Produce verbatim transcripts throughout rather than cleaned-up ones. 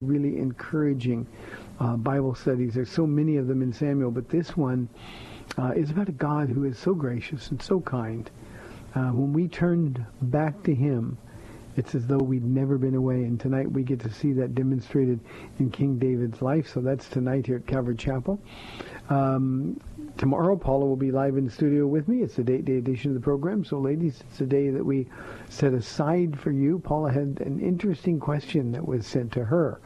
Really encouraging uh, Bible studies. There's so many of them in Samuel, but this one uh, is about a God who is so gracious and so kind. Uh, when we turned back to Him, it's as though we'd never been away, and tonight we get to see that demonstrated in King David's life, so that's tonight here at Calvary Chapel. Um, tomorrow, Paula will be live in the studio with me. It's the date day edition of the program, so ladies, it's a day that we set aside for you. Paula had an interesting question that was sent to her,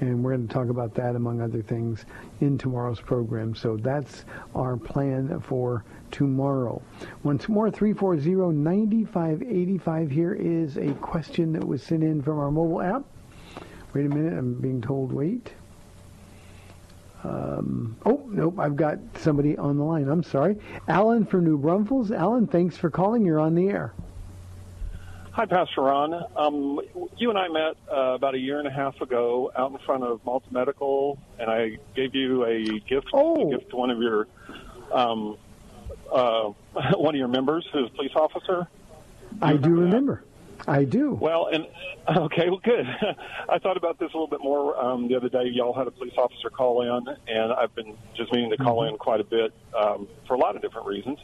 and we're going to talk about that, among other things, in tomorrow's program. So that's our plan for tomorrow. Once more, three four zero, nine five eight five. Here is a question that was sent in from our mobile app. Wait a minute, I'm being told wait. Um, oh, nope, I've got somebody on the line. I'm sorry. Alan from New Braunfels. Alan, thanks for calling. You're on the air. Hi, Pastor Ron. Um, you and I met uh, about a year and a half ago out in front of Malta Medical, and I gave you a gift, oh. a gift to one of your... Um, Uh, one of your members who's a police officer? I do remember. I do. Well, and okay, well, good. I thought about this a little bit more um, the other day. Y'all had a police officer call in, and I've been just meaning to call in quite a bit um, for a lot of different reasons.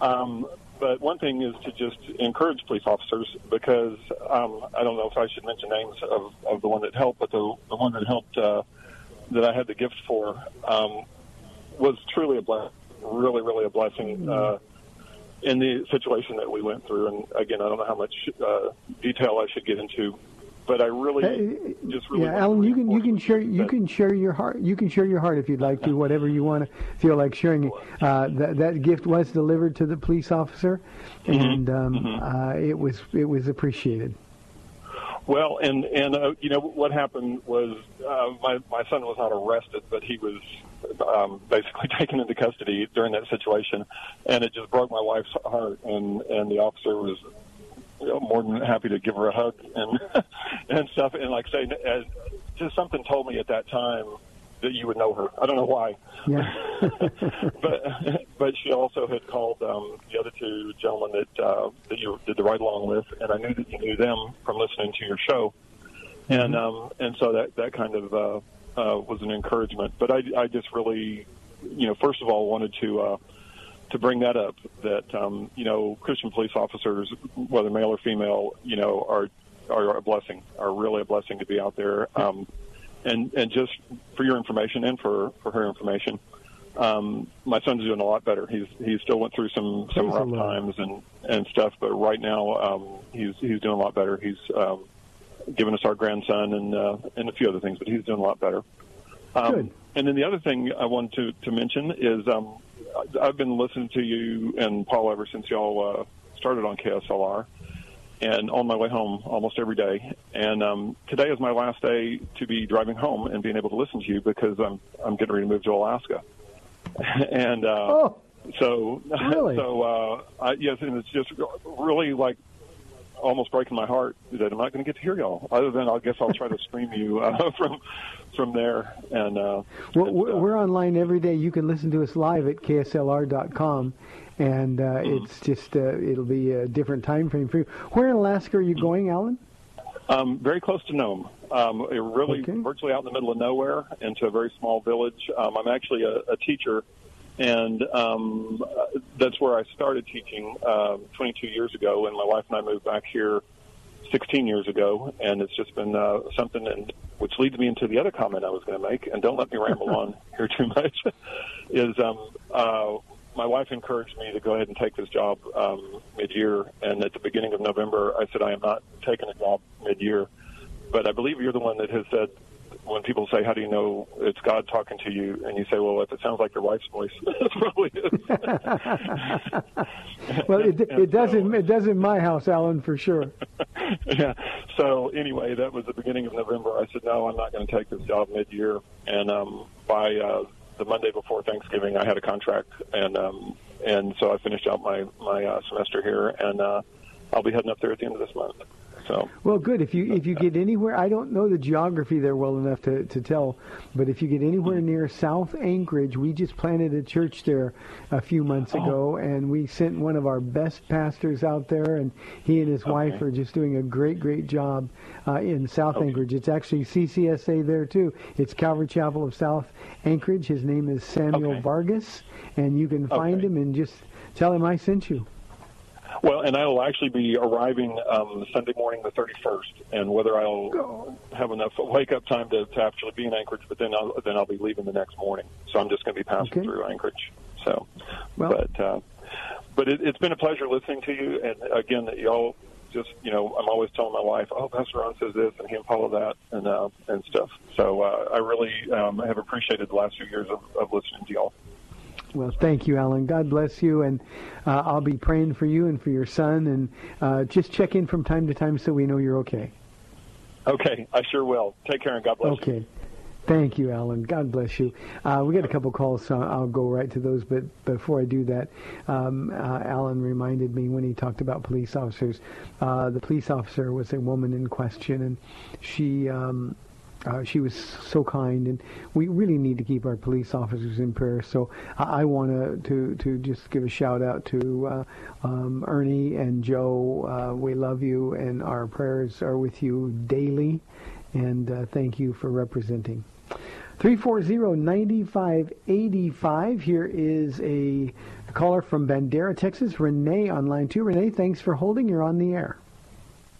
Um, but one thing is to just encourage police officers because um, I don't know if I should mention names of, of the one that helped, but the, the one that helped uh, that I had the gift for um, was truly a blessing. Really, really a blessing uh, in the situation that we went through. And, again, I don't know how much uh, detail I should get into, but I really hey, just really yeah, Alan, you can you can share you can share your heart you can share your heart if you'd like to, whatever you want to feel like sharing. Uh, that that gift was delivered to the police officer, and um, mm-hmm. uh, it was it was appreciated. Well, and and uh, you know what happened was uh, my my son was not arrested, but he was um, basically taken into custody during that situation, and it just broke my wife's heart. And, and the officer was you know, more than happy to give her a hug and and stuff, and like saying, just something told me at that time that you would know her. I don't know why, yeah. but but she also had called um, the other two gentlemen that uh, that you did the ride along with, and I knew that you knew them from listening to your show, mm-hmm. and um, and so that that kind of uh, uh, was an encouragement. But I, I just really, you know, first of all, wanted to uh, to bring that up that um, you know Christian police officers, whether male or female, you know, are are a blessing, are really a blessing to be out there. Um, And, and just for your information and for, for her information, um, my son's doing a lot better. He's he still went through some, some rough times and, and stuff, but right now um, he's he's doing a lot better. He's um, given us our grandson and uh, and a few other things, but he's doing a lot better. Um, Good. And then the other thing I wanted to, to mention is um, I've been listening to you and Paul ever since y'all uh, started on K S L R. And on my way home almost every day. And um, today is my last day to be driving home and being able to listen to you because I'm I'm getting ready to move to Alaska. and uh, oh, so, really? so uh, I, yes, and it's just really like almost breaking my heart that I'm not going to get to hear y'all. Other than I guess I'll try to stream you uh, from from there. And uh, well, and, uh, we're online every day. You can listen to us live at K S L R dot com. And uh, mm. it's just, uh, it'll be a different time frame for you. Where in Alaska are you going, Alan? Um, very close to Nome. Um, really okay. Virtually out in the middle of nowhere into a very small village. Um, I'm actually a, a teacher, and um, that's where I started teaching uh, twenty-two years ago, and my wife and I moved back here sixteen years ago, and it's just been uh, something, and which leads me into the other comment I was going to make, and don't let me ramble on here too much, is... Um, uh, my wife encouraged me to go ahead and take this job um, mid-year, and at the beginning of November, I said, I am not taking a job mid-year, but I believe you're the one that has said when people say, how do you know it's God talking to you? And you say, well, if it sounds like your wife's voice, it probably is. Well, it, it, it doesn't, so, it does in my house, Alan, for sure. Yeah. So anyway, that was the beginning of November. I said, no, I'm not going to take this job mid-year. And um, by uh, the Monday before Thanksgiving, I had a contract. And um, and so I finished out my, my uh, semester here. And uh, I'll be heading up there at the end of this month. So, well, good. If you if you get anywhere, I don't know the geography there well enough to, to tell, but if you get anywhere near South Anchorage, we just planted a church there a few months oh. ago, and we sent one of our best pastors out there, and he and his okay. wife are just doing a great, great job uh, in South okay. Anchorage. It's actually C C S A there, too. It's Calvary Chapel of South Anchorage. His name is Samuel okay. Vargas, and you can find okay. him and just tell him I sent you. Well, and I will actually be arriving um, Sunday morning the thirty-first, and whether I'll oh. have enough wake-up time to, to actually be in Anchorage, but then I'll, then I'll be leaving the next morning. So I'm just going to be passing okay. through Anchorage. So, well. But uh, but it, it's been a pleasure listening to you, and again, that y'all just, you know, I'm always telling my wife, oh, Pastor Ron says this, and he and Paula that, and uh, and stuff. So uh, I really um, have appreciated the last few years of, of listening to y'all. Well, thank you, Alan. God bless you, and uh, I'll be praying for you and for your son, and uh, just check in from time to time so we know you're okay. Okay, I sure will. Take care, and God bless okay. you. Okay. Thank you, Alan. God bless you. Uh, we got a couple calls, so I'll go right to those. But before I do that, um, uh, Alan reminded me when he talked about police officers, uh, the police officer was a woman in question, and she... Um, Uh, she was so kind, and we really need to keep our police officers in prayer. So I, I want to to just give a shout out to uh, um, Ernie and Joe. Uh, we love you, and our prayers are with you daily. And uh, thank you for representing. three four zero, nine five eight five. Here is a caller from Bandera, Texas. Renee on line two. Renee, thanks for holding. You're on the air.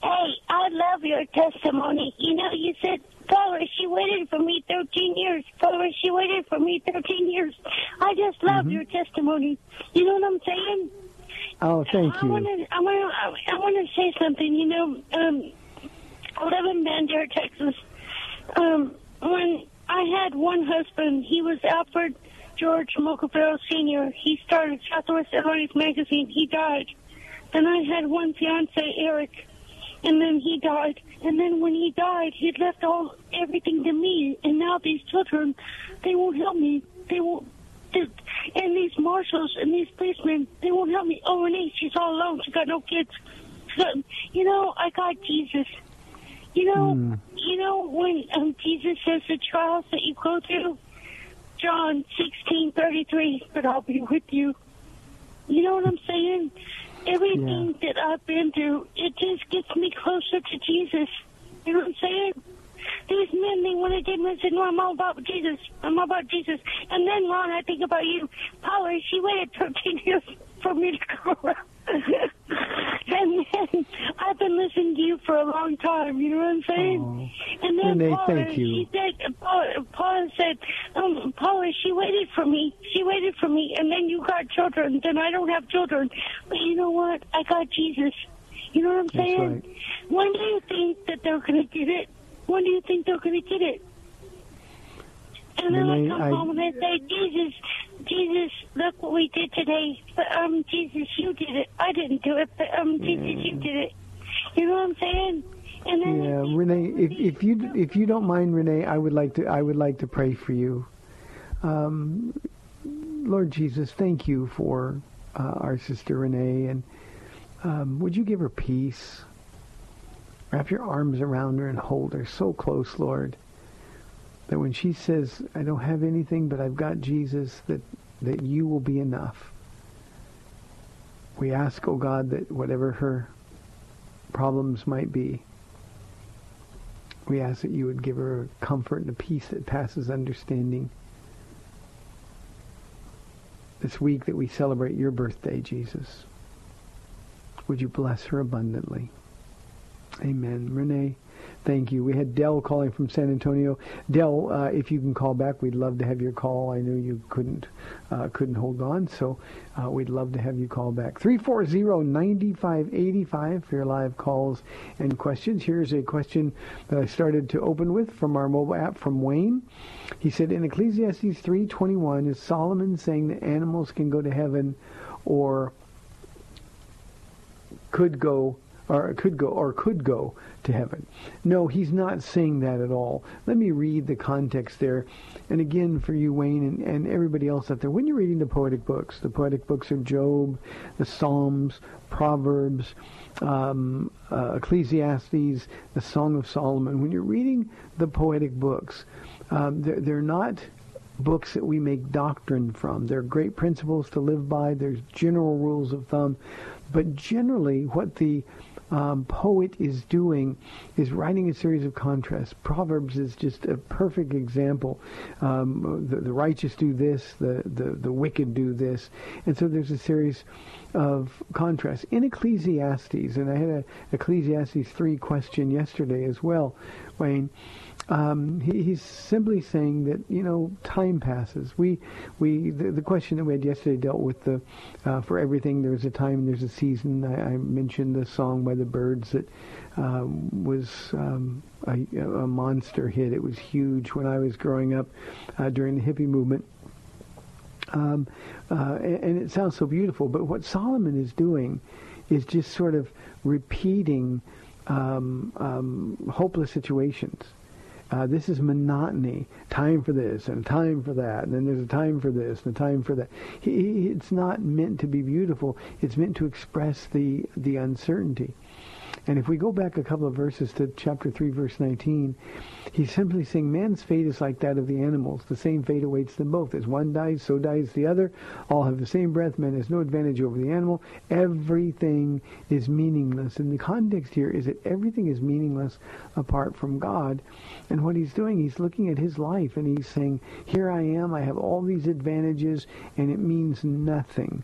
Hey, I love your testimony. You know, you said, Father, she waited for me thirteen years. Father, she waited for me thirteen years. I just love mm-hmm. your testimony. You know what I'm saying? Oh, thank I, you. I want to I wanna, I wanna say something. You know, um, I live in Bandera, Texas. Um, when I had one husband, he was Alfred George Mokoferro Senior He started Southwest Airlines Magazine. He died. Then I had one fiance, Eric. And then he died. And then when he died, he left all everything to me. And now these children, they won't help me. They won't. They, and these marshals and these policemen, they won't help me. Oh, Renee, she's all alone. She's got no kids. Got, you know, I got Jesus. You know, mm. you know when um, Jesus says the trials that you go through, John sixteen thirty three. But I'll be with you. You know what I'm saying? Everything yeah. that I've been through, it just gets me closer to Jesus. You know what I'm saying? These men, they when I did I said, no, I'm all about Jesus. I'm all about Jesus. And then, Ron, I think about you. Paula, she waited thirteen years for me to come around. And then I've been listening to you for a long time. You know what I'm saying? Aww. And then Renee, Paula, thank you. She said, Paula, Paula said, um, Paula, she waited for me. She waited for me. And then you got children. Then I don't have children. But you know what? I got Jesus. You know what I'm That's saying? Right. When do you think that they're going to get it? When do you think they're going to get it? And then Renee, I come I... home and I say, Jesus, Jesus, look what we did today. But, um, Jesus, you did it. I didn't do it, but, um, yeah. Jesus, you did it. You know what I'm saying? And then yeah, Jesus, Renee, if, if you if you don't mind, Renee, I would like to I would like to pray for you. Um, Lord Jesus, thank you for uh, our sister Renee, and um, would you give her peace? Wrap your arms around her and hold her so close, Lord, that when she says, I don't have anything, but I've got Jesus, that, that you will be enough. We ask, oh God, that whatever her problems might be, we ask that you would give her comfort and a peace that passes understanding. This week that we celebrate your birthday, Jesus, would you bless her abundantly? Amen. Renee, Thank you. We had Dell calling from San Antonio. Dell, uh, if you can call back, we'd love to have your call. I knew you couldn't uh, couldn't hold on, so uh, we'd love to have you call back. three four zero, nine five eight five for your live calls and questions. Here's a question that I started to open with from our mobile app from Wayne. He said, in Ecclesiastes three twenty-one, is Solomon saying that animals can go to heaven or could go or could go or could go to heaven? No, he's not saying that at all. Let me read the context there. And again, for you, Wayne, and, and everybody else out there, when you're reading the poetic books, the poetic books of Job, the Psalms, Proverbs, um, uh, Ecclesiastes, the Song of Solomon, when you're reading the poetic books, um, they're, they're not books that we make doctrine from. They're great principles to live by. There's general rules of thumb. But generally, what the Um, poet is doing is writing a series of contrasts. Proverbs is just a perfect example. Um, the, the righteous do this, the, the, the wicked do this. And so there's a series of contrasts. In Ecclesiastes, and I had an Ecclesiastes three question yesterday as well, Wayne, Um, he, he's simply saying that, you know, time passes. We, we the, the question that we had yesterday dealt with the, uh, for everything there's a time and there's a season. I, I mentioned the song by the Byrds that um, was um, a, a monster hit. It was huge when I was growing up uh, during the hippie movement. Um, uh, and, and it sounds so beautiful, but what Solomon is doing is just sort of repeating um, um, hopeless situations. Uh, this is monotony, time for this and time for that, and then there's a time for this and a time for that. He, he, it's not meant to be beautiful. It's meant to express the, the uncertainty. And if we go back a couple of verses to chapter three, verse nineteen, he's simply saying man's fate is like that of the animals. The same fate awaits them both. As one dies, so dies the other. All have the same breath. Man has no advantage over the animal. Everything is meaningless. And the context here is that everything is meaningless apart from God. And what he's doing, he's looking at his life and he's saying, here I am, I have all these advantages, and it means nothing.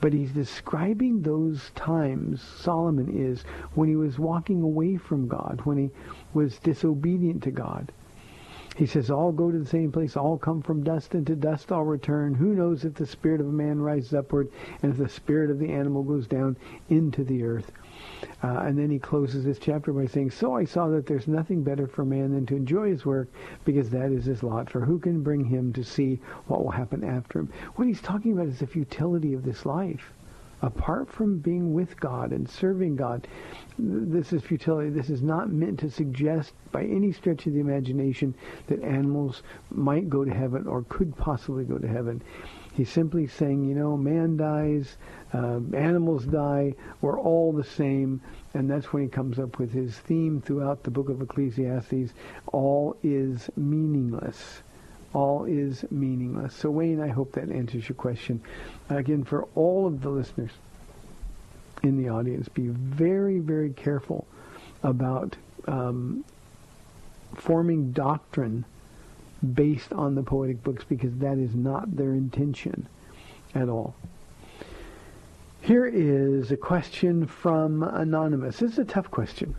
But he's describing those times, Solomon is, when he was walking away from God, when he was disobedient to God. He says, all go to the same place, all come from dust, and to dust all return. Who knows if the spirit of a man rises upward, and if the spirit of the animal goes down into the earth? Uh, and then he closes this chapter by saying, so I saw that there's nothing better for man than to enjoy his work, because that is his lot, for who can bring him to see what will happen after him? What he's talking about is the futility of this life. Apart from being with God and serving God, this is futility. This is not meant to suggest by any stretch of the imagination that animals might go to heaven or could possibly go to heaven. He's simply saying, you know, man dies, uh, animals die, we're all the same. And that's when he comes up with his theme throughout the book of Ecclesiastes, all is meaningless. All is meaningless. So Wayne, I hope that answers your question. Again, for all of the listeners in the audience, be very, very careful about um, forming doctrine based on the poetic books, because that is not their intention at all. Here is a question from Anonymous. This is a tough question.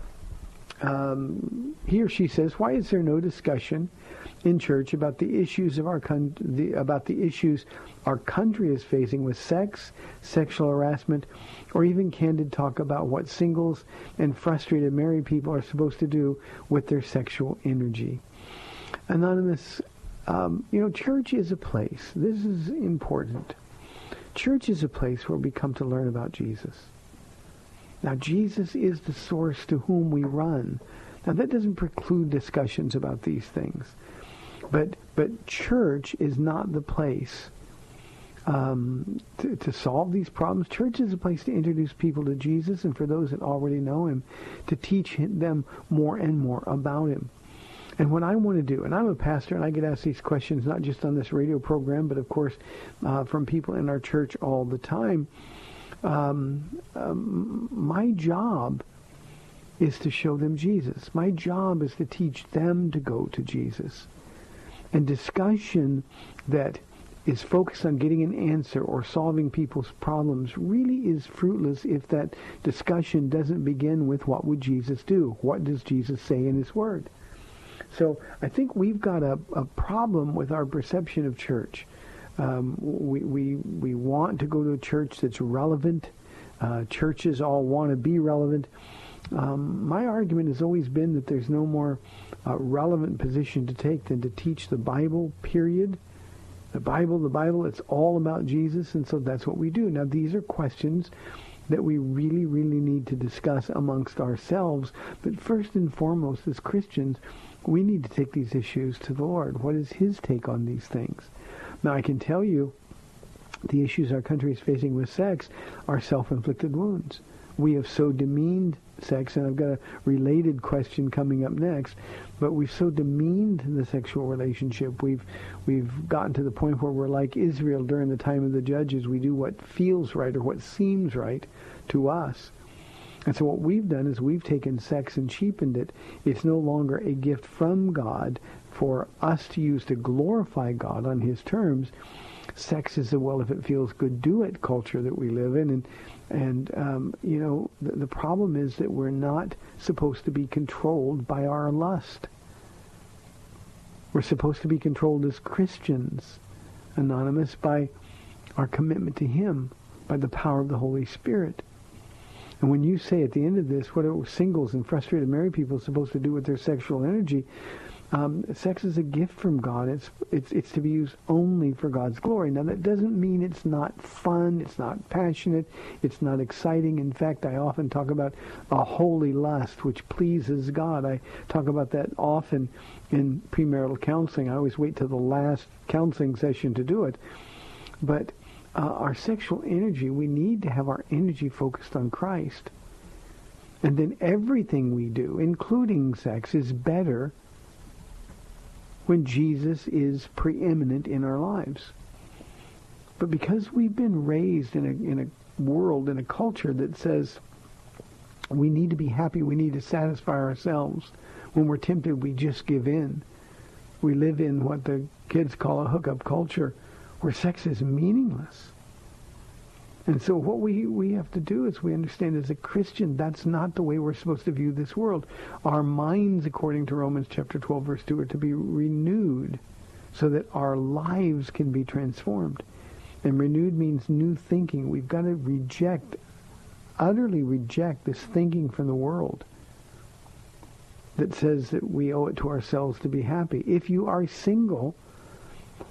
Um, he or she says, why is there no discussion in church about the issues of our con- the, about the issues our country is facing with sex, sexual harassment, or even candid talk about what singles and frustrated married people are supposed to do with their sexual energy? Anonymous, um, you know, church is a place. This is important. Church is a place where we come to learn about Jesus. Now, Jesus is the source to whom we run. Now, that doesn't preclude discussions about these things. But but church is not the place um, to, to solve these problems. Church is a place to introduce people to Jesus, and for those that already know him, to teach them more and more about him. And what I want to do, and I'm a pastor, and I get asked these questions not just on this radio program, but of course uh, from people in our church all the time. Um, um, my job is to show them Jesus. My job is to teach them to go to Jesus. And discussion that is focused on getting an answer or solving people's problems really is fruitless if that discussion doesn't begin with what would Jesus do? What does Jesus say in his word? So I think we've got a, a problem with our perception of church. Um, we, we, we want to go to a church that's relevant. Uh, churches all want to be relevant. Um, my argument has always been that there's no more uh, relevant position to take than to teach the Bible, period. The Bible, the Bible, it's all about Jesus, and so that's what we do. Now, these are questions that we really, really need to discuss amongst ourselves. But first and foremost, as Christians, we need to take these issues to the Lord. What is his take on these things? Now, I can tell you the issues our country is facing with sex are self-inflicted wounds. We have so demeaned sex, and I've got a related question coming up next, but we've so demeaned the sexual relationship. We've we've gotten to the point where we're like Israel during the time of the judges. We do what feels right or what seems right to us. And so what we've done is we've taken sex and cheapened it. It's no longer a gift from God for us to use to glorify God on his terms. Sex is a, well, if it feels good, do it culture that we live in. And And, um, you know, the, the problem is that we're not supposed to be controlled by our lust. We're supposed to be controlled as Christians, Anonymous, by our commitment to him, by the power of the Holy Spirit. And when you say at the end of this, what are singles and frustrated married people supposed to do with their sexual energy? Um, sex is a gift from God. It's, it's it's to be used only for God's glory. Now, that doesn't mean it's not fun, it's not passionate, it's not exciting. In fact, I often talk about a holy lust which pleases God. I talk about that often in premarital counseling. I always wait till the last counseling session to do it. But uh, our sexual energy, we need to have our energy focused on Christ. And then everything we do, including sex, is better when Jesus is preeminent in our lives. But because we've been raised in a in a world, in a culture that says we need to be happy, we need to satisfy ourselves. When we're tempted, we just give in. We live in what the kids call a hookup culture, where sex is meaningless. And so what we, we have to do is we understand as a Christian, that's not the way we're supposed to view this world. Our minds, according to Romans chapter twelve, verse two, are to be renewed so that our lives can be transformed. And renewed means new thinking. We've got to reject, utterly reject this thinking from the world that says that we owe it to ourselves to be happy. If you are single,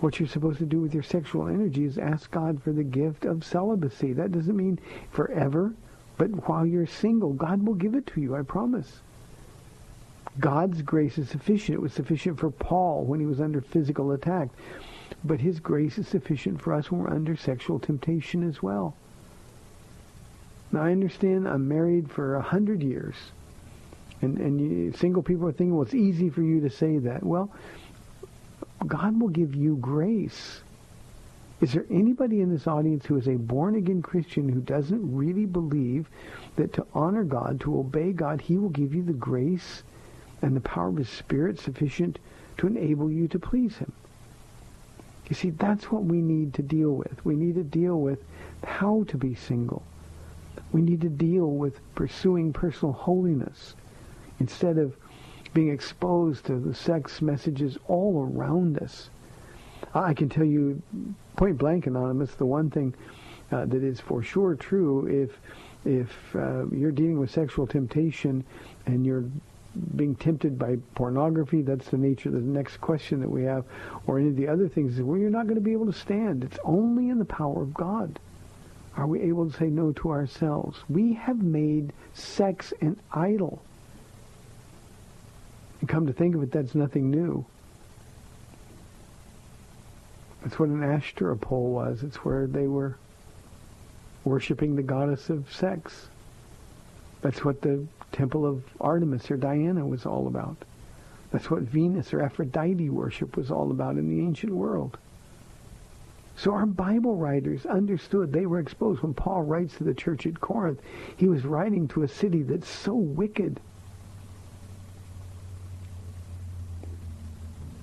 what you're supposed to do with your sexual energy is ask God for the gift of celibacy. That doesn't mean forever, but while you're single, God will give it to you, I promise. God's grace is sufficient. It was sufficient for Paul when he was under physical attack. But his grace is sufficient for us when we're under sexual temptation as well. Now, I understand I'm married for a hundred years. And, and you, single people are thinking, well, it's easy for you to say that. Well, God will give you grace. Is there anybody in this audience who is a born-again Christian who doesn't really believe that to honor God, to obey God, he will give you the grace and the power of his Spirit sufficient to enable you to please him? You see, that's what we need to deal with. We need to deal with how to be single. We need to deal with pursuing personal holiness instead of being exposed to the sex messages all around us. I can tell you, point blank, Anonymous, the one thing uh, that is for sure true, if if uh, you're dealing with sexual temptation and you're being tempted by pornography, that's the nature of the next question that we have, or any of the other things, well, you're not going to be able to stand. It's only in the power of God. Are we able to say no to ourselves? We have made sex an idol. And come to think of it, that's nothing new. That's what an Ashtoreth pole was. It's where they were worshiping the goddess of sex. That's what the temple of Artemis or Diana was all about. That's what Venus or Aphrodite worship was all about in the ancient world. So our Bible writers understood they were exposed. When Paul writes to the church at Corinth, he was writing to a city that's so wicked.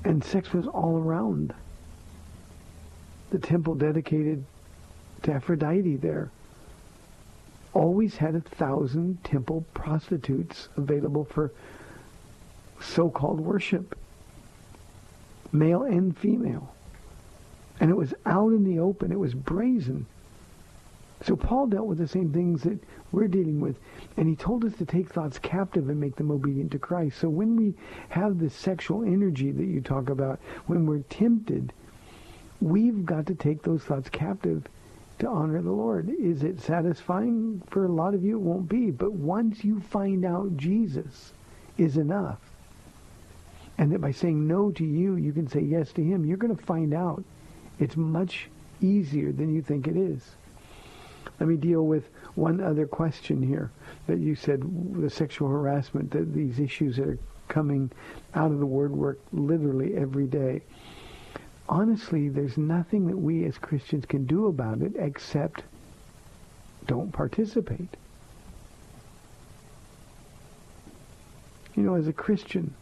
And sex was all around. the temple dedicated to Aphrodite there always had a thousand temple prostitutes available for so-called worship, male and female. And it was out in the open. It was brazen. So Paul dealt with the same things that we're dealing with. And he told us to take thoughts captive and make them obedient to Christ. So when we have this sexual energy that you talk about, when we're tempted, we've got to take those thoughts captive to honor the Lord. Is it satisfying? For a lot of you, it won't be. But once you find out Jesus is enough, and that by saying no to you, you can say yes to him, you're going to find out it's much easier than you think it is. Let me deal with one other question here that you said, the sexual harassment, that these issues that are coming out of the word work literally every day. Honestly, there's nothing that we as Christians can do about it except don't participate. You know, as a Christian,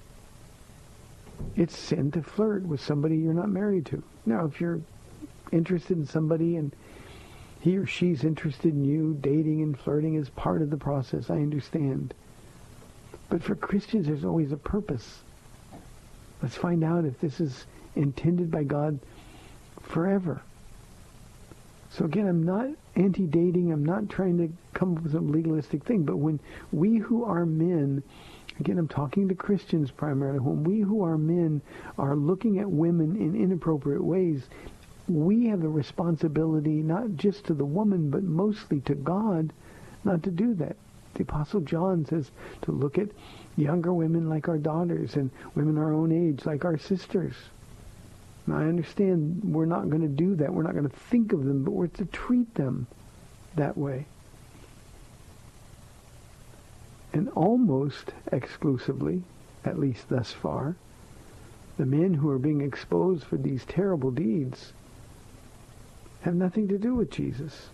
it's sin to flirt with somebody you're not married to. Now, if you're interested in somebody and he or she's interested in you, dating and flirting is part of the process, I understand. But for Christians, there's always a purpose. Let's find out if this is intended by God forever. So again, I'm not anti-dating. I'm not trying to come up with some legalistic thing. But when we who are men, again, I'm talking to Christians primarily, when we who are men are looking at women in inappropriate ways, we have a responsibility not just to the woman, but mostly to God, not to do that. The Apostle John says to look at younger women like our daughters and women our own age like our sisters. Now, I understand we're not going to do that. We're not going to think of them, but we're to treat them that way. And almost exclusively, at least thus far, the men who are being exposed for these terrible deeds have nothing to do with Jesus.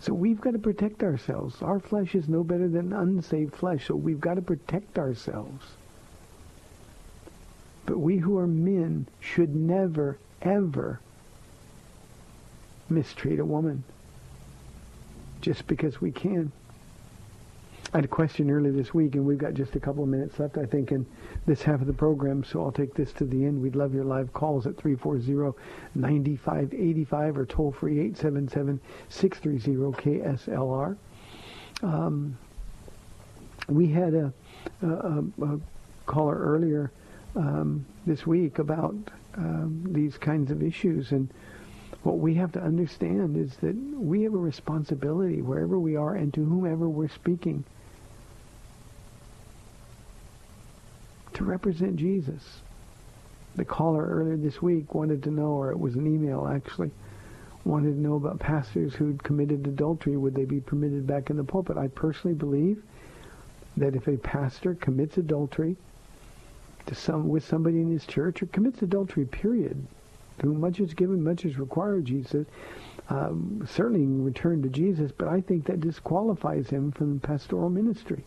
So we've got to protect ourselves. Our flesh is no better than unsaved flesh, so we've got to protect ourselves. But we who are men should never, ever mistreat a woman just because we can. I had a question earlier this week, and we've got just a couple of minutes left, I think, in this half of the program, so I'll take this to the end. We'd love your live calls at three four zero, nine five eight five or toll-free eight seven seven, six three zero, K S L R. Um, we had a, a, a caller earlier um, this week about um, these kinds of issues, and what we have to understand is that we have a responsibility wherever we are and to whomever we're speaking to represent Jesus. The caller earlier this week wanted to know, or it was an email actually, wanted to know about pastors who'd committed adultery. Would they be permitted back in the pulpit? I personally believe that if a pastor commits adultery to some, with somebody in his church, or commits adultery, period, to whom much is given, much is required, Jesus, um, certainly in return to Jesus, but I think that disqualifies him from pastoral ministry.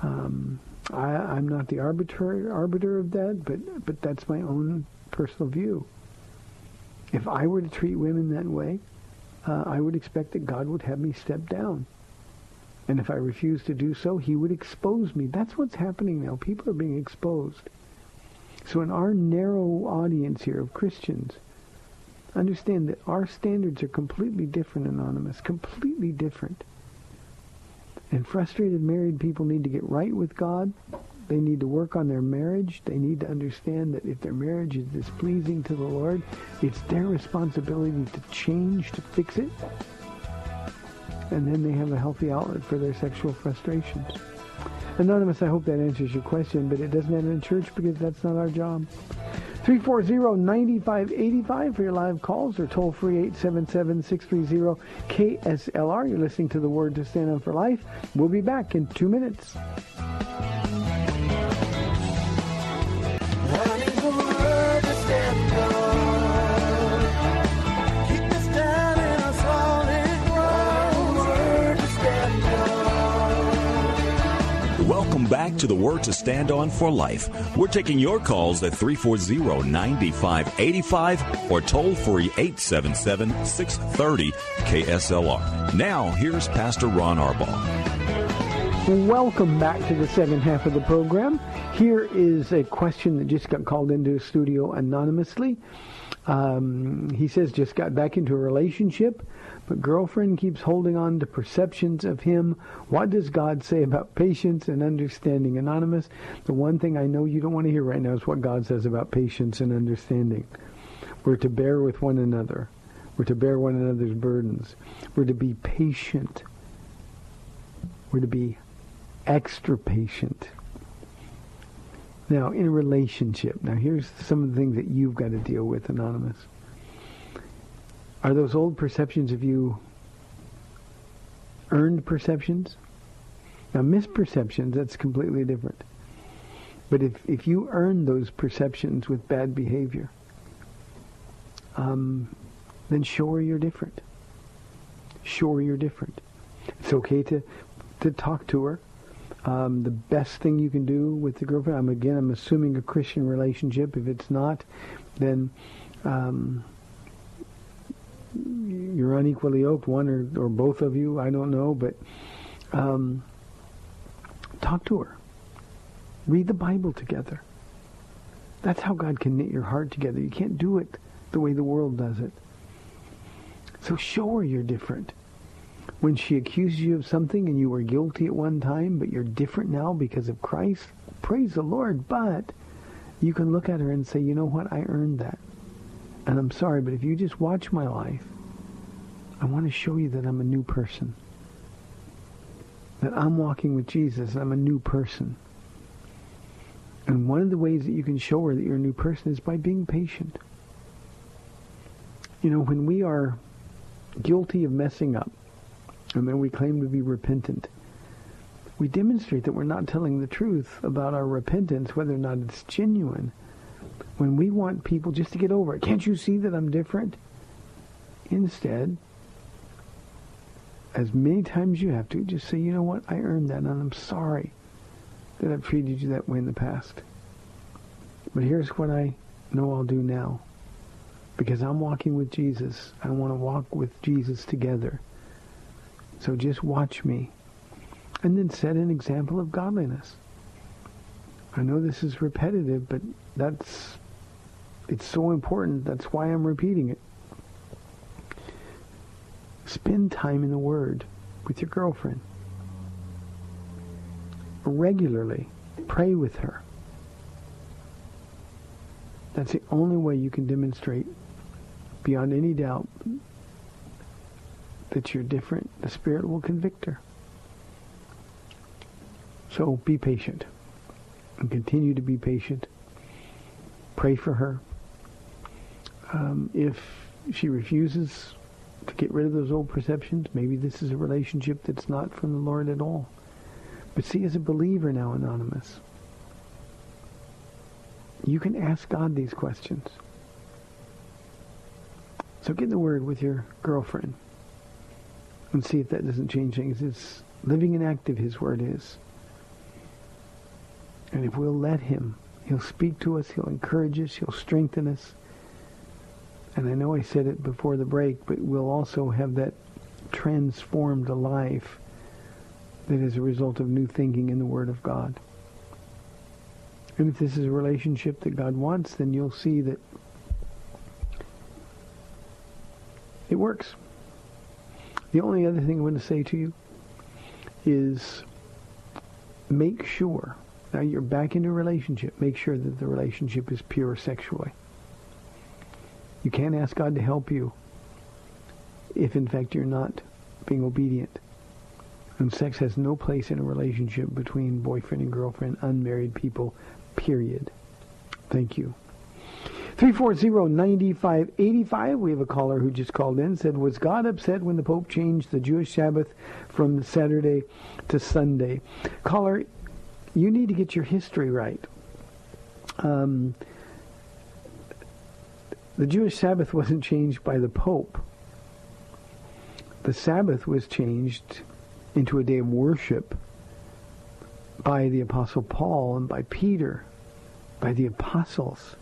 Um, I, I'm not the arbiter, arbiter of that, but, but that's my own personal view. If I were to treat women that way, uh, I would expect that God would have me step down. And if I refused to do so, he would expose me. That's what's happening now. People are being exposed. So in our narrow audience here of Christians, understand that our standards are completely different, Anonymous, completely different. And frustrated married people need to get right with God. They need to work on their marriage. They need to understand that if their marriage is displeasing to the Lord, it's their responsibility to change, to fix it. And then they have a healthy outlet for their sexual frustrations. Anonymous, I hope that answers your question, but it doesn't end in church because that's not our job. three four zero, nine five eight five for your live calls or toll-free eight seven seven, six three zero, K S L R. You're listening to the Word to Stand On For Life. We'll be back in two minutes. to the Word to Stand On For Life. We're taking your calls at three four zero, nine five eight five or toll-free eight seven seven, six three zero, K S L R. Now, here's Pastor Ron Arbaugh. Welcome back to the second half of the program. Here is a question that just got called into the studio anonymously. Um, he says, just got back into a relationship, but girlfriend keeps holding on to perceptions of him. What does God say about patience and understanding? Anonymous, the one thing I know you don't want to hear right now is what God says about patience and understanding. We're to bear with one another. We're to bear one another's burdens. We're to be patient. We're to be extra patient. Now, in a relationship, now here's some of the things that you've got to deal with, Anonymous. Are those old perceptions of you earned perceptions? Now, misperceptions, that's completely different. But if, if you earn those perceptions with bad behavior, um, then sure you're different. Sure you're different. It's okay to, to talk to her. Um, the best thing you can do with the girlfriend, I'm again, I'm assuming a Christian relationship. If it's not, then um, you're unequally yoked, one or, or both of you. I don't know, but um, talk to her. Read the Bible together. That's how God can knit your heart together. You can't do it the way the world does it. So show her you're different. When she accuses you of something and you were guilty at one time, but you're different now because of Christ, praise the Lord, but you can look at her and say, you know what, I earned that. And I'm sorry, but if you just watch my life, I want to show you that I'm a new person. That I'm walking with Jesus, I'm a new person. And one of the ways that you can show her that you're a new person is by being patient. You know, when we are guilty of messing up, and then we claim to be repentant, we demonstrate that we're not telling the truth about our repentance, whether or not it's genuine, when we want people just to get over it. Can't you see that I'm different? Instead, as many times you have to, just say, you know what, I earned that, and I'm sorry that I've treated you that way in the past. But here's what I know I'll do now. Because I'm walking with Jesus, I want to walk with Jesus together. So just watch me. And then set an example of godliness. I know this is repetitive, but that's, it's so important. That's why I'm repeating it. Spend time in the Word with your girlfriend. Regularly pray with her. That's the only way you can demonstrate, beyond any doubt, that you're different. The Spirit will convict her. So be patient and continue to be patient. Pray for her. Um, if she refuses to get rid of those old perceptions, maybe this is a relationship that's not from the Lord at all. But see, as a believer now, Anonymous, you can ask God these questions. So get in the Word with your girlfriend. And see if that doesn't change things. It's living and active, His Word is. And if we'll let Him, He'll speak to us, He'll encourage us, He'll strengthen us. And I know I said it before the break, but we'll also have that transformed life that is a result of new thinking in the Word of God. And if this is a relationship that God wants, then you'll see that it works. The only other thing I want to say to you is make sure, now you're back into a relationship, make sure that the relationship is pure sexually. You can't ask God to help you if in fact you're not being obedient. And sex has no place in a relationship between boyfriend and girlfriend, unmarried people, period. Thank you. three four zero, nine five eight five. We have a caller who just called in, said, was God upset when the Pope changed the Jewish Sabbath from Saturday to Sunday? Caller, you need to get your history right. Um, the Jewish Sabbath wasn't changed by the Pope. The Sabbath was changed into a day of worship by the Apostle Paul and by Peter, by the apostles.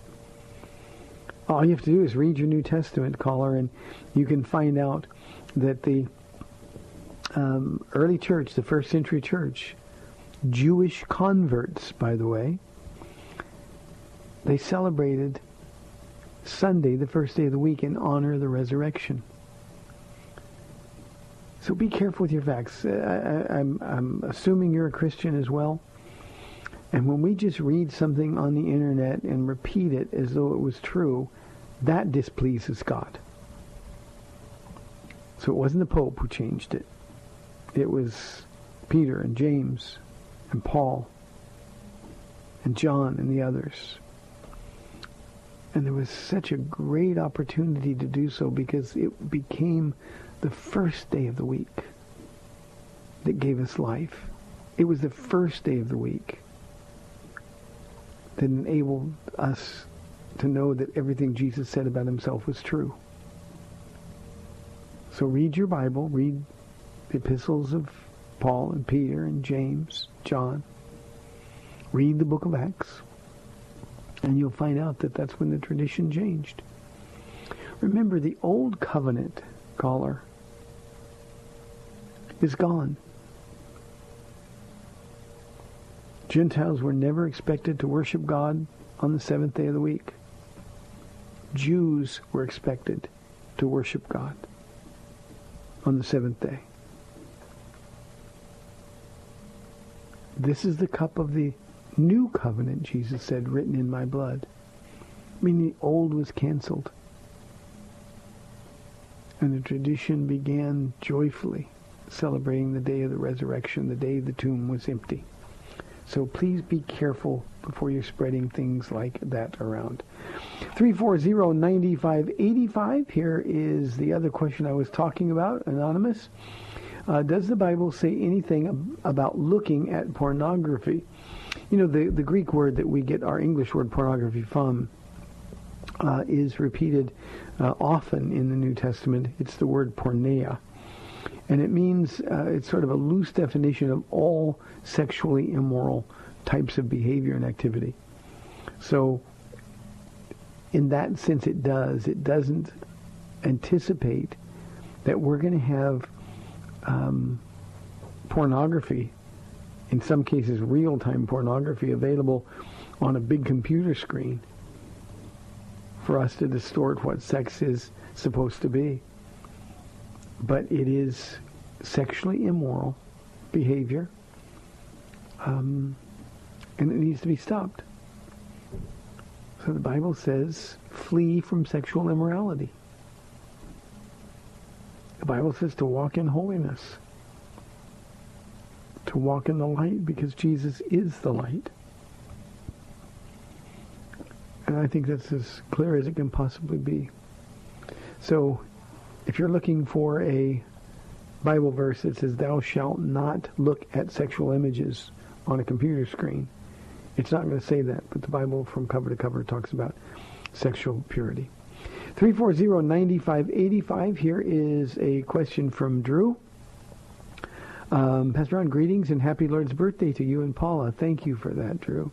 All you have to do is read your New Testament, caller, and you can find out that the um, early church, the first century church, Jewish converts, by the way, they celebrated Sunday, the first day of the week, in honor of the resurrection. So be careful with your facts. I, I, I'm, I'm assuming you're a Christian as well. And when we just read something on the internet and repeat it as though it was true, that displeases God. So it wasn't the Pope who changed it. It was Peter and James and Paul and John and the others. And there was such a great opportunity to do so because it became the first day of the week that gave us life. It was the first day of the week that enabled us to know that everything Jesus said about himself was true. So read your Bible, read the epistles of Paul and Peter and James, John. Read the book of Acts, and you'll find out that that's when the tradition changed. Remember, the old covenant, caller, is gone. Gentiles were never expected to worship God on the seventh day of the week. Jews were expected to worship God on the seventh day. This is the cup of the new covenant, Jesus said, written in my blood. I mean, the old was canceled. And the tradition began joyfully, celebrating the day of the resurrection, the day the tomb was empty. So please be careful before you're spreading things like that around. three four zero, nine five eight five. Here is the other question I was talking about, anonymous. Uh, does the Bible say anything ab- about looking at pornography? You know, the, the Greek word that we get our English word pornography from uh, is repeated uh, often in the New Testament. It's the word porneia. And it means, uh, it's sort of a loose definition of all sexually immoral types of behavior and activity. So, in that sense, it does. It doesn't anticipate that we're going to have um, pornography, in some cases real-time pornography, available on a big computer screen for us to distort what sex is supposed to be. But it is sexually immoral behavior, um, and it needs to be stopped. So the Bible says, flee from sexual immorality. The Bible says to walk in holiness, to walk in the light, because Jesus is the light. And I think that's as clear as it can possibly be. So if you're looking for a Bible verse that says, thou shalt not look at sexual images on a computer screen, it's not going to say that, but the Bible from cover to cover talks about sexual purity. three four zero, nine five eight five. Here is a question from Drew. Um, Pastor Ron, greetings and happy Lord's birthday to you and Paula. Thank you for that, Drew.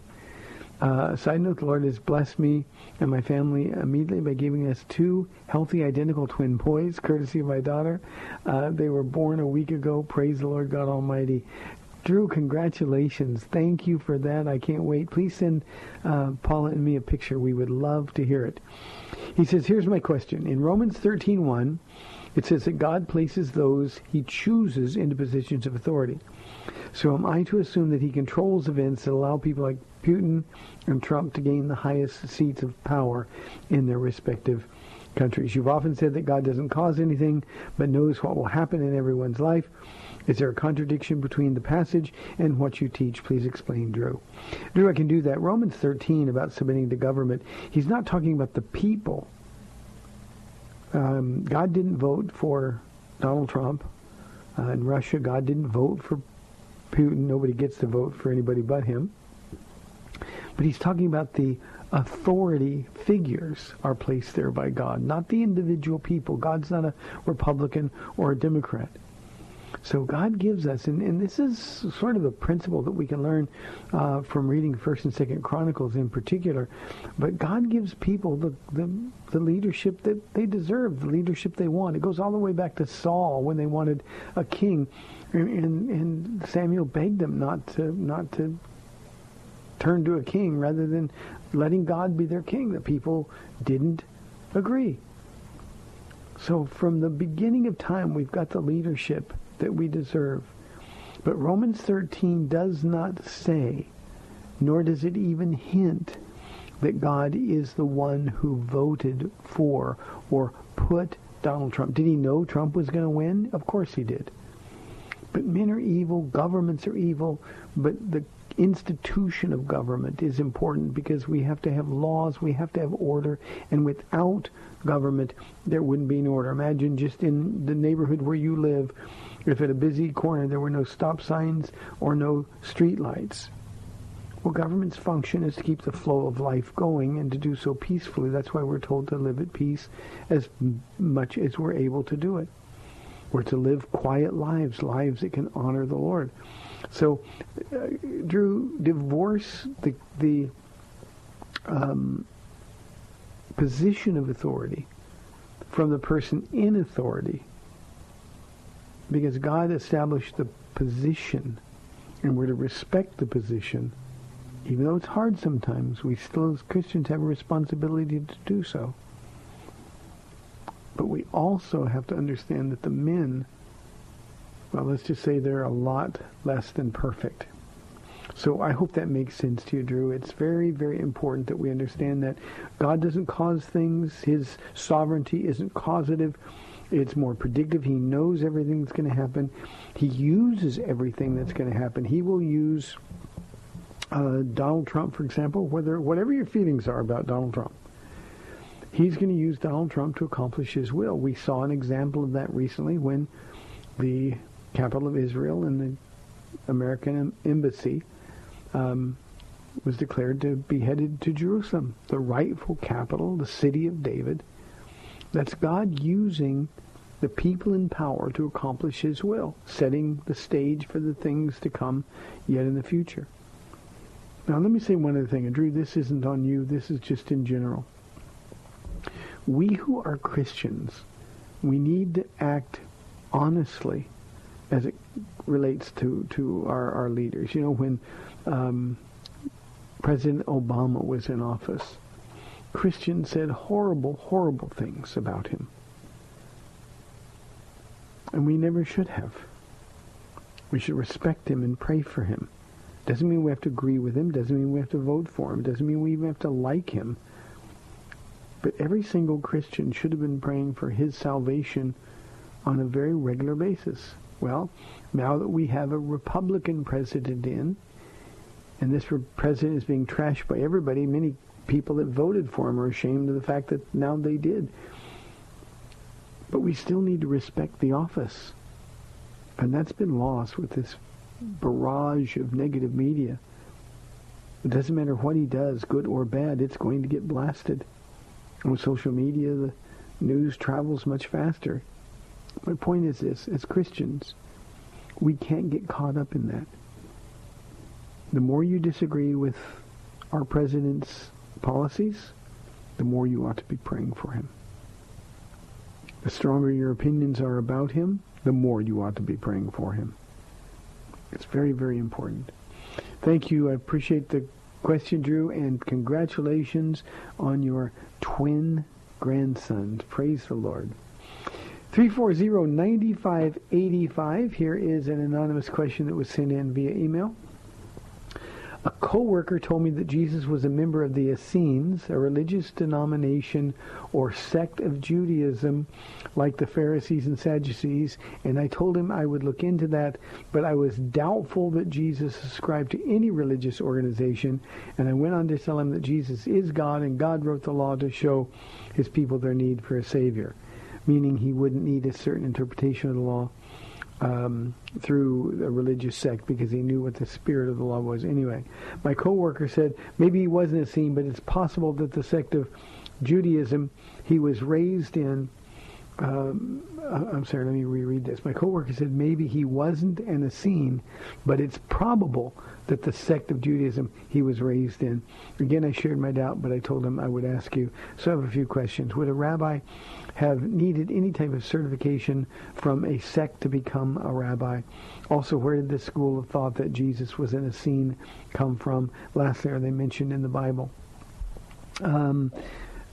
Uh, side note, the Lord has blessed me and my family immediately by giving us two healthy, identical twin boys, courtesy of my daughter. Uh, they were born a week ago. Praise the Lord God Almighty. Drew, congratulations. Thank you for that. I can't wait. Please send uh, Paula and me a picture. We would love to hear it. He says, here's my question. In Romans thirteen one, it says that God places those he chooses into positions of authority. So am I to assume that he controls events that allow people like Putin and Trump to gain the highest seats of power in their respective countries? You've often said that God doesn't cause anything, but knows what will happen in everyone's life. Is there a contradiction between the passage and what you teach? Please explain, Drew. Drew, I can do that. Romans thirteen, about submitting to government, he's not talking about the people. Um, God didn't vote for Donald Trump. Uh, in Russia, God didn't vote for Putin. Nobody gets to vote for anybody but him. But he's talking about the authority figures are placed there by God, not the individual people. God's not a Republican or a Democrat. So God gives us, and, and this is sort of the principle that we can learn uh, from reading First and Second Chronicles in particular, but God gives people the, the, the leadership that they deserve, the leadership they want. It goes all the way back to Saul when they wanted a king, and, and Samuel begged them not to not to turn to a king rather than letting God be their king. The people didn't agree. So from the beginning of time, we've got the leadership that we deserve. But Romans thirteen does not say, nor does it even hint, that God is the one who voted for or put Donald Trump. Did he know Trump was going to win? Of course he did. But men are evil, governments are evil, but the institution of government is important because we have to have laws, we have to have order, and without government, there wouldn't be an order. Imagine just in the neighborhood where you live, if at a busy corner there were no stop signs or no street lights. Well, government's function is to keep the flow of life going and to do so peacefully. That's why we're told to live at peace as much as we're able to do it. We're to live quiet lives, lives that can honor the Lord. So, uh, Drew, divorce the the um, position of authority from the person in authority, because God established the position, and we're to respect the position. Even though it's hard sometimes, we still as Christians have a responsibility to do so. But we also have to understand that the men, well, let's just say they're a lot less than perfect. So I hope that makes sense to you, Drew. It's very, very important that we understand that God doesn't cause things. His sovereignty isn't causative. It's more predictive. He knows everything that's going to happen. He uses everything that's going to happen. He will use uh, Donald Trump, for example, whether whatever your feelings are about Donald Trump. He's going to use Donald Trump to accomplish his will. We saw an example of that recently when the capital of Israel and the American embassy um, was declared to be headed to Jerusalem, the rightful capital, the city of David. That's God using the people in power to accomplish his will, setting the stage for the things to come yet in the future. Now, let me say one other thing. And Drew, this isn't on you. This is just in general. We who are Christians, we need to act honestly as it relates to, to our, our leaders. You know, when um, President Obama was in office, Christians said horrible, horrible things about him. And we never should have. We should respect him and pray for him. Doesn't mean we have to agree with him. Doesn't mean we have to vote for him. Doesn't mean we even have to like him. But every single Christian should have been praying for his salvation on a very regular basis. Well, now that we have a Republican president in, and this president is being trashed by everybody, many people that voted for him are ashamed of the fact that now they did. But we still need to respect the office. And that's been lost with this barrage of negative media. It doesn't matter what he does, good or bad, it's going to get blasted. With social media, the news travels much faster. My point is this, as Christians, we can't get caught up in that. The more you disagree with our president's policies, the more you ought to be praying for him. The stronger your opinions are about him, the more you ought to be praying for him. It's very, very important. Thank you. I appreciate the question, Drew, and congratulations on your twin grandsons. Praise the Lord. three four zero, nine five eight five. Here is an anonymous question that was sent in via email. A co-worker told me that Jesus was a member of the Essenes, a religious denomination or sect of Judaism like the Pharisees and Sadducees, and I told him I would look into that, but I was doubtful that Jesus ascribed to any religious organization, and I went on to tell him that Jesus is God, and God wrote the law to show his people their need for a Savior, meaning he wouldn't need a certain interpretation of the law Um, through a religious sect because he knew what the spirit of the law was anyway. My co-worker said maybe he wasn't a Essene, but it's possible that the sect of Judaism he was raised in Um, I'm sorry, let me reread this. My coworker said maybe he wasn't an Essene, but it's probable that the sect of Judaism he was raised in. Again, I shared my doubt, but I told him I would ask you. So I have a few questions. Would a rabbi have needed any type of certification from a sect to become a rabbi? Also, where did this school of thought that Jesus was an Essene come from? Lastly, are they mentioned in the Bible? Um...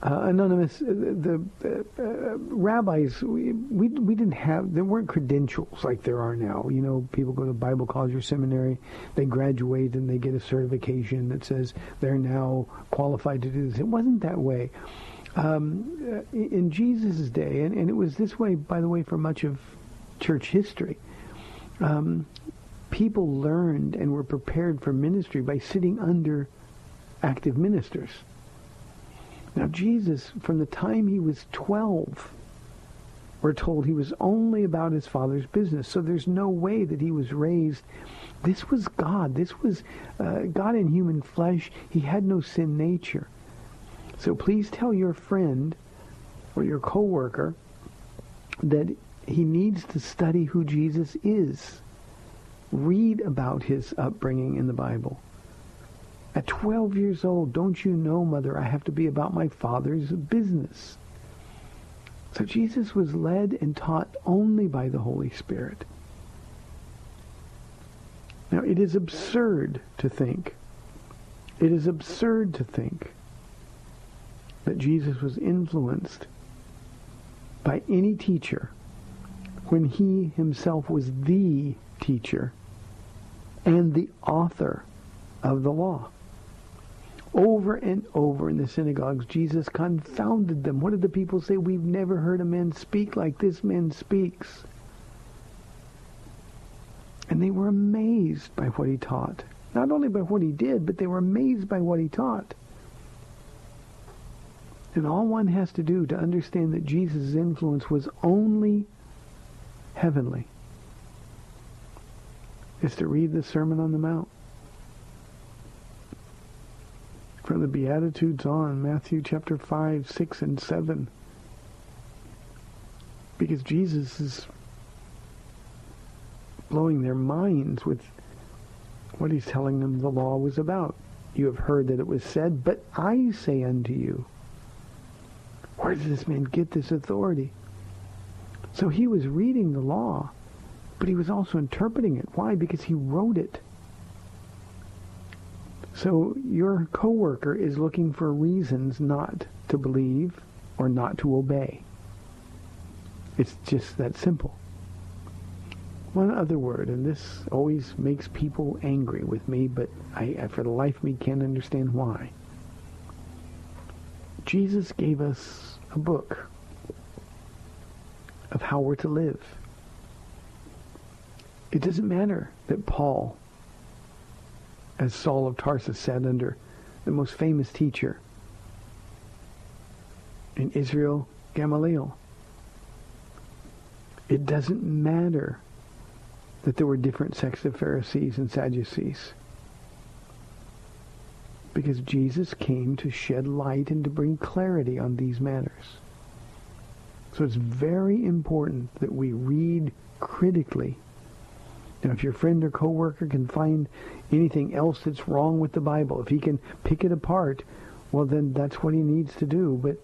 Uh, anonymous, uh, the uh, uh, rabbis, we, we we didn't have, there weren't credentials like there are now. You know, people go to Bible college or seminary, they graduate and they get a certification that says they're now qualified to do this. It wasn't that way. Um, in Jesus' day, and, and it was this way, by the way, for much of church history, um, people learned and were prepared for ministry by sitting under active ministers. Now, Jesus, from the time he was twelve, we're told he was only about his Father's business. So there's no way that he was raised. This was God. This was uh, God in human flesh. He had no sin nature. So please tell your friend or your coworker that he needs to study who Jesus is. Read about his upbringing in the Bible. At twelve years old, don't you know, Mother, I have to be about my Father's business. So Jesus was led and taught only by the Holy Spirit. Now, it is absurd to think, it is absurd to think that Jesus was influenced by any teacher when he himself was the teacher and the author of the law. Over and over in the synagogues, Jesus confounded them. What did the people say? We've never heard a man speak like this man speaks. And they were amazed by what he taught. Not only by what he did, but they were amazed by what he taught. And all one has to do to understand that Jesus' influence was only heavenly is to read the Sermon on the Mount. From the Beatitudes on, Matthew chapter five, six, and seven. Because Jesus is blowing their minds with what he's telling them the law was about. You have heard that it was said, but I say unto you. Where does this man get this authority? So he was reading the law, but he was also interpreting it. Why? Because he wrote it. So your coworker is looking for reasons not to believe or not to obey. It's just that simple. One other word, and this always makes people angry with me, but I, I for the life of me can't understand why. Jesus gave us a book of how we're to live. It doesn't matter that Paul, as Saul of Tarsus, sat under the most famous teacher in Israel, Gamaliel. It doesn't matter that there were different sects of Pharisees and Sadducees, because Jesus came to shed light and to bring clarity on these matters. So it's very important that we read critically. Now, if your friend or coworker can find anything else that's wrong with the Bible, if he can pick it apart, well, then that's what he needs to do. But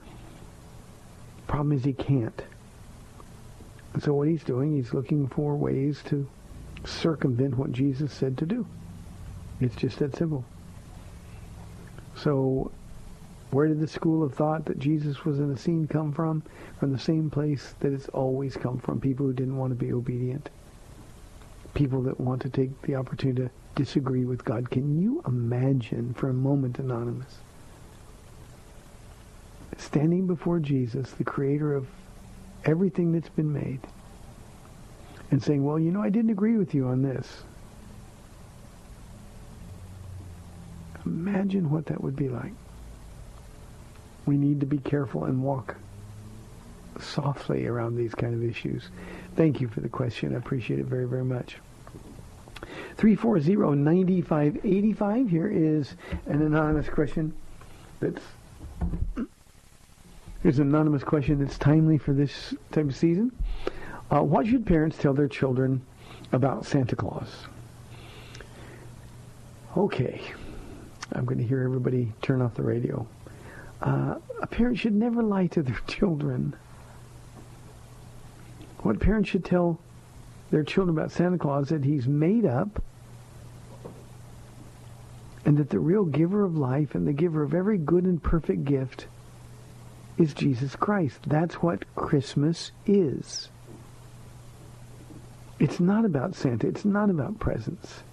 the problem is he can't. And so what he's doing, he's looking for ways to circumvent what Jesus said to do. It's just that simple. So where did the school of thought that Jesus was an Essene come from? From the same place that it's always come from, people who didn't want to be obedient. People that want to take the opportunity to disagree with God. Can you imagine for a moment, Anonymous, standing before Jesus, the creator of everything that's been made, and saying, well, you know, I didn't agree with you on this. Imagine what that would be like. We need to be careful and walk softly around these kind of issues. Thank you for the question. I appreciate it very, very much. three four zero, nine five eight five. Here is an anonymous question that's Here's an anonymous question that's timely for this type of season. Uh, what should parents tell their children about Santa Claus? Okay. I'm going to hear everybody turn off the radio. Uh, a parent should never lie to their children. What parents should tell their children about Santa Claus is that he's made up, and that the real giver of life and the giver of every good and perfect gift is Jesus Christ. That's what Christmas is. It's not about Santa. It's not about presents.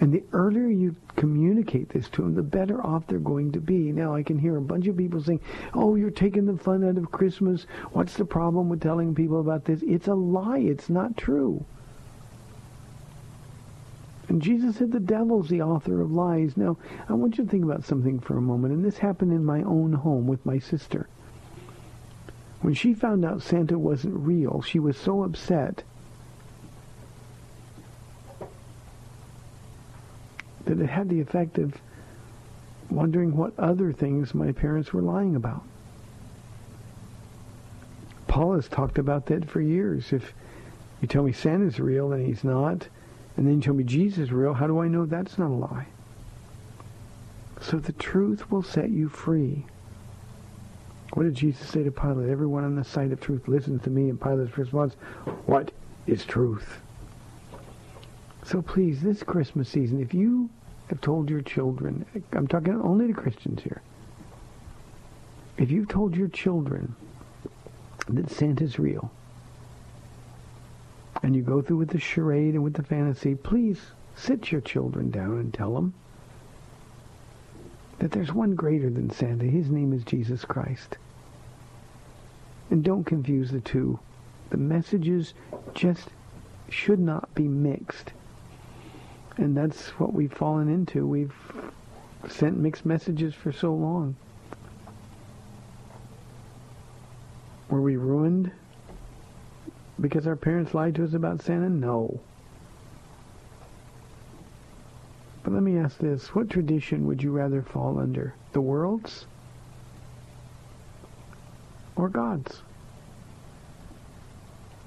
And the earlier you communicate this to them, the better off they're going to be. Now, I can hear a bunch of people saying, oh, you're taking the fun out of Christmas. What's the problem with telling people about this? It's a lie. It's not true. And Jesus said the devil's the author of lies. Now, I want you to think about something for a moment. And this happened in my own home with my sister. When she found out Santa wasn't real, she was so upset that it had the effect of wondering what other things my parents were lying about. Paul has talked about that for years. If you tell me Santa's real and he's not, and then you tell me Jesus is real, how do I know that's not a lie? So the truth will set you free. What did Jesus say to Pilate? Everyone on the side of truth listens to me. And Pilate's response, what is truth? So please, this Christmas season, if you have told your children, I'm talking only to Christians here, if you've told your children that Santa's real, and you go through with the charade and with the fantasy, please sit your children down and tell them that there's one greater than Santa. His name is Jesus Christ. And don't confuse the two. The messages just should not be mixed. And that's what we've fallen into. We've sent mixed messages for so long. Were we ruined because our parents lied to us about Santa? No. But let me ask this. What tradition would you rather fall under? The world's or God's?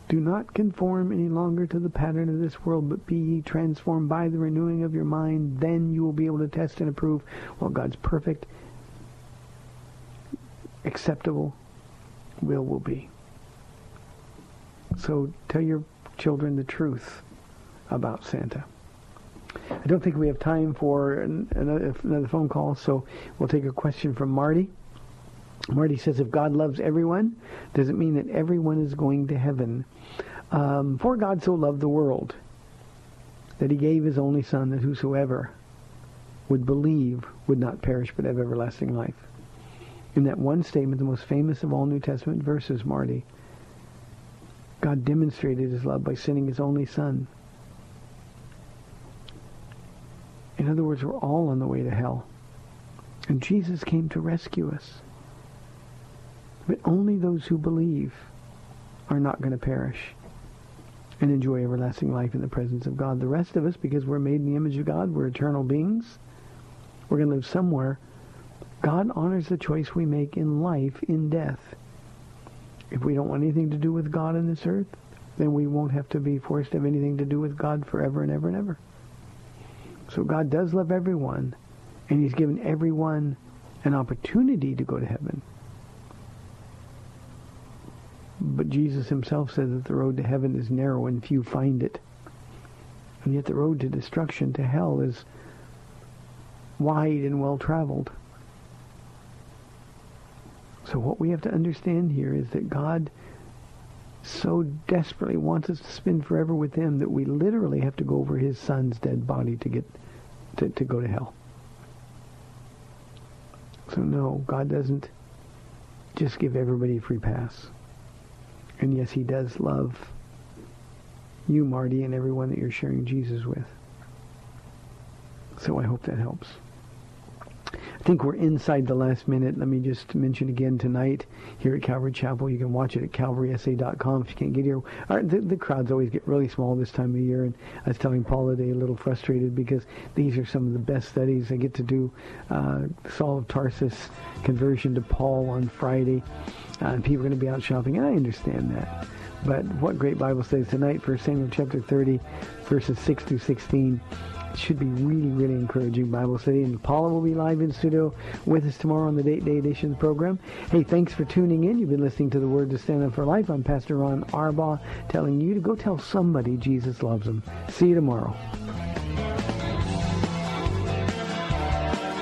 Do not conform any longer to the pattern of this world, but be ye transformed by the renewing of your mind. Then you will be able to test and approve what God's perfect, acceptable will will be. So tell your children the truth about Santa. I don't think we have time for another phone call, so we'll take a question from Marty. Marty says, if God loves everyone, does it mean that everyone is going to heaven? Um, for God so loved the world that he gave his only son, that whosoever would believe would not perish but have everlasting life. In that one statement, the most famous of all New Testament verses, Marty, God demonstrated his love by sending his only son. In other words, we're all on the way to hell. And Jesus came to rescue us. But only those who believe are not going to perish and enjoy everlasting life in the presence of God. The rest of us, because we're made in the image of God, we're eternal beings, we're going to live somewhere. God honors the choice we make in life, in death. If we don't want anything to do with God on this earth, then we won't have to be forced to have anything to do with God forever and ever and ever. So God does love everyone, and he's given everyone an opportunity to go to heaven. But Jesus himself said that the road to heaven is narrow and few find it. And yet the road to destruction, to hell, is wide and well-traveled. So what we have to understand here is that God so desperately wants us to spend forever with him that we literally have to go over his son's dead body to get to, to go to hell. So no, God doesn't just give everybody a free pass. And yes, he does love you, Marty, and everyone that you're sharing Jesus with. So I hope that helps. think we're inside the last minute. Let me just mention again tonight here at Calvary Chapel. You can watch it at Calvary S A dot com if you can't get here. Our, the, the crowds always get really small this time of year, and I was telling Paula today, a little frustrated because these are some of the best studies. I get to do uh, Saul of Tarsus conversion to Paul on Friday, uh, and people are going to be out shopping, and I understand that. But what great Bible studies tonight, First Samuel chapter thirty, verses six through sixteen. Should be really, really encouraging Bible study. And Paula will be live in studio with us tomorrow on the Date Day Edition program. Hey, thanks for tuning in. You've been listening to the Word to Stand On For Life. I'm Pastor Ron Arbaugh telling you to go tell somebody Jesus loves them. See you tomorrow.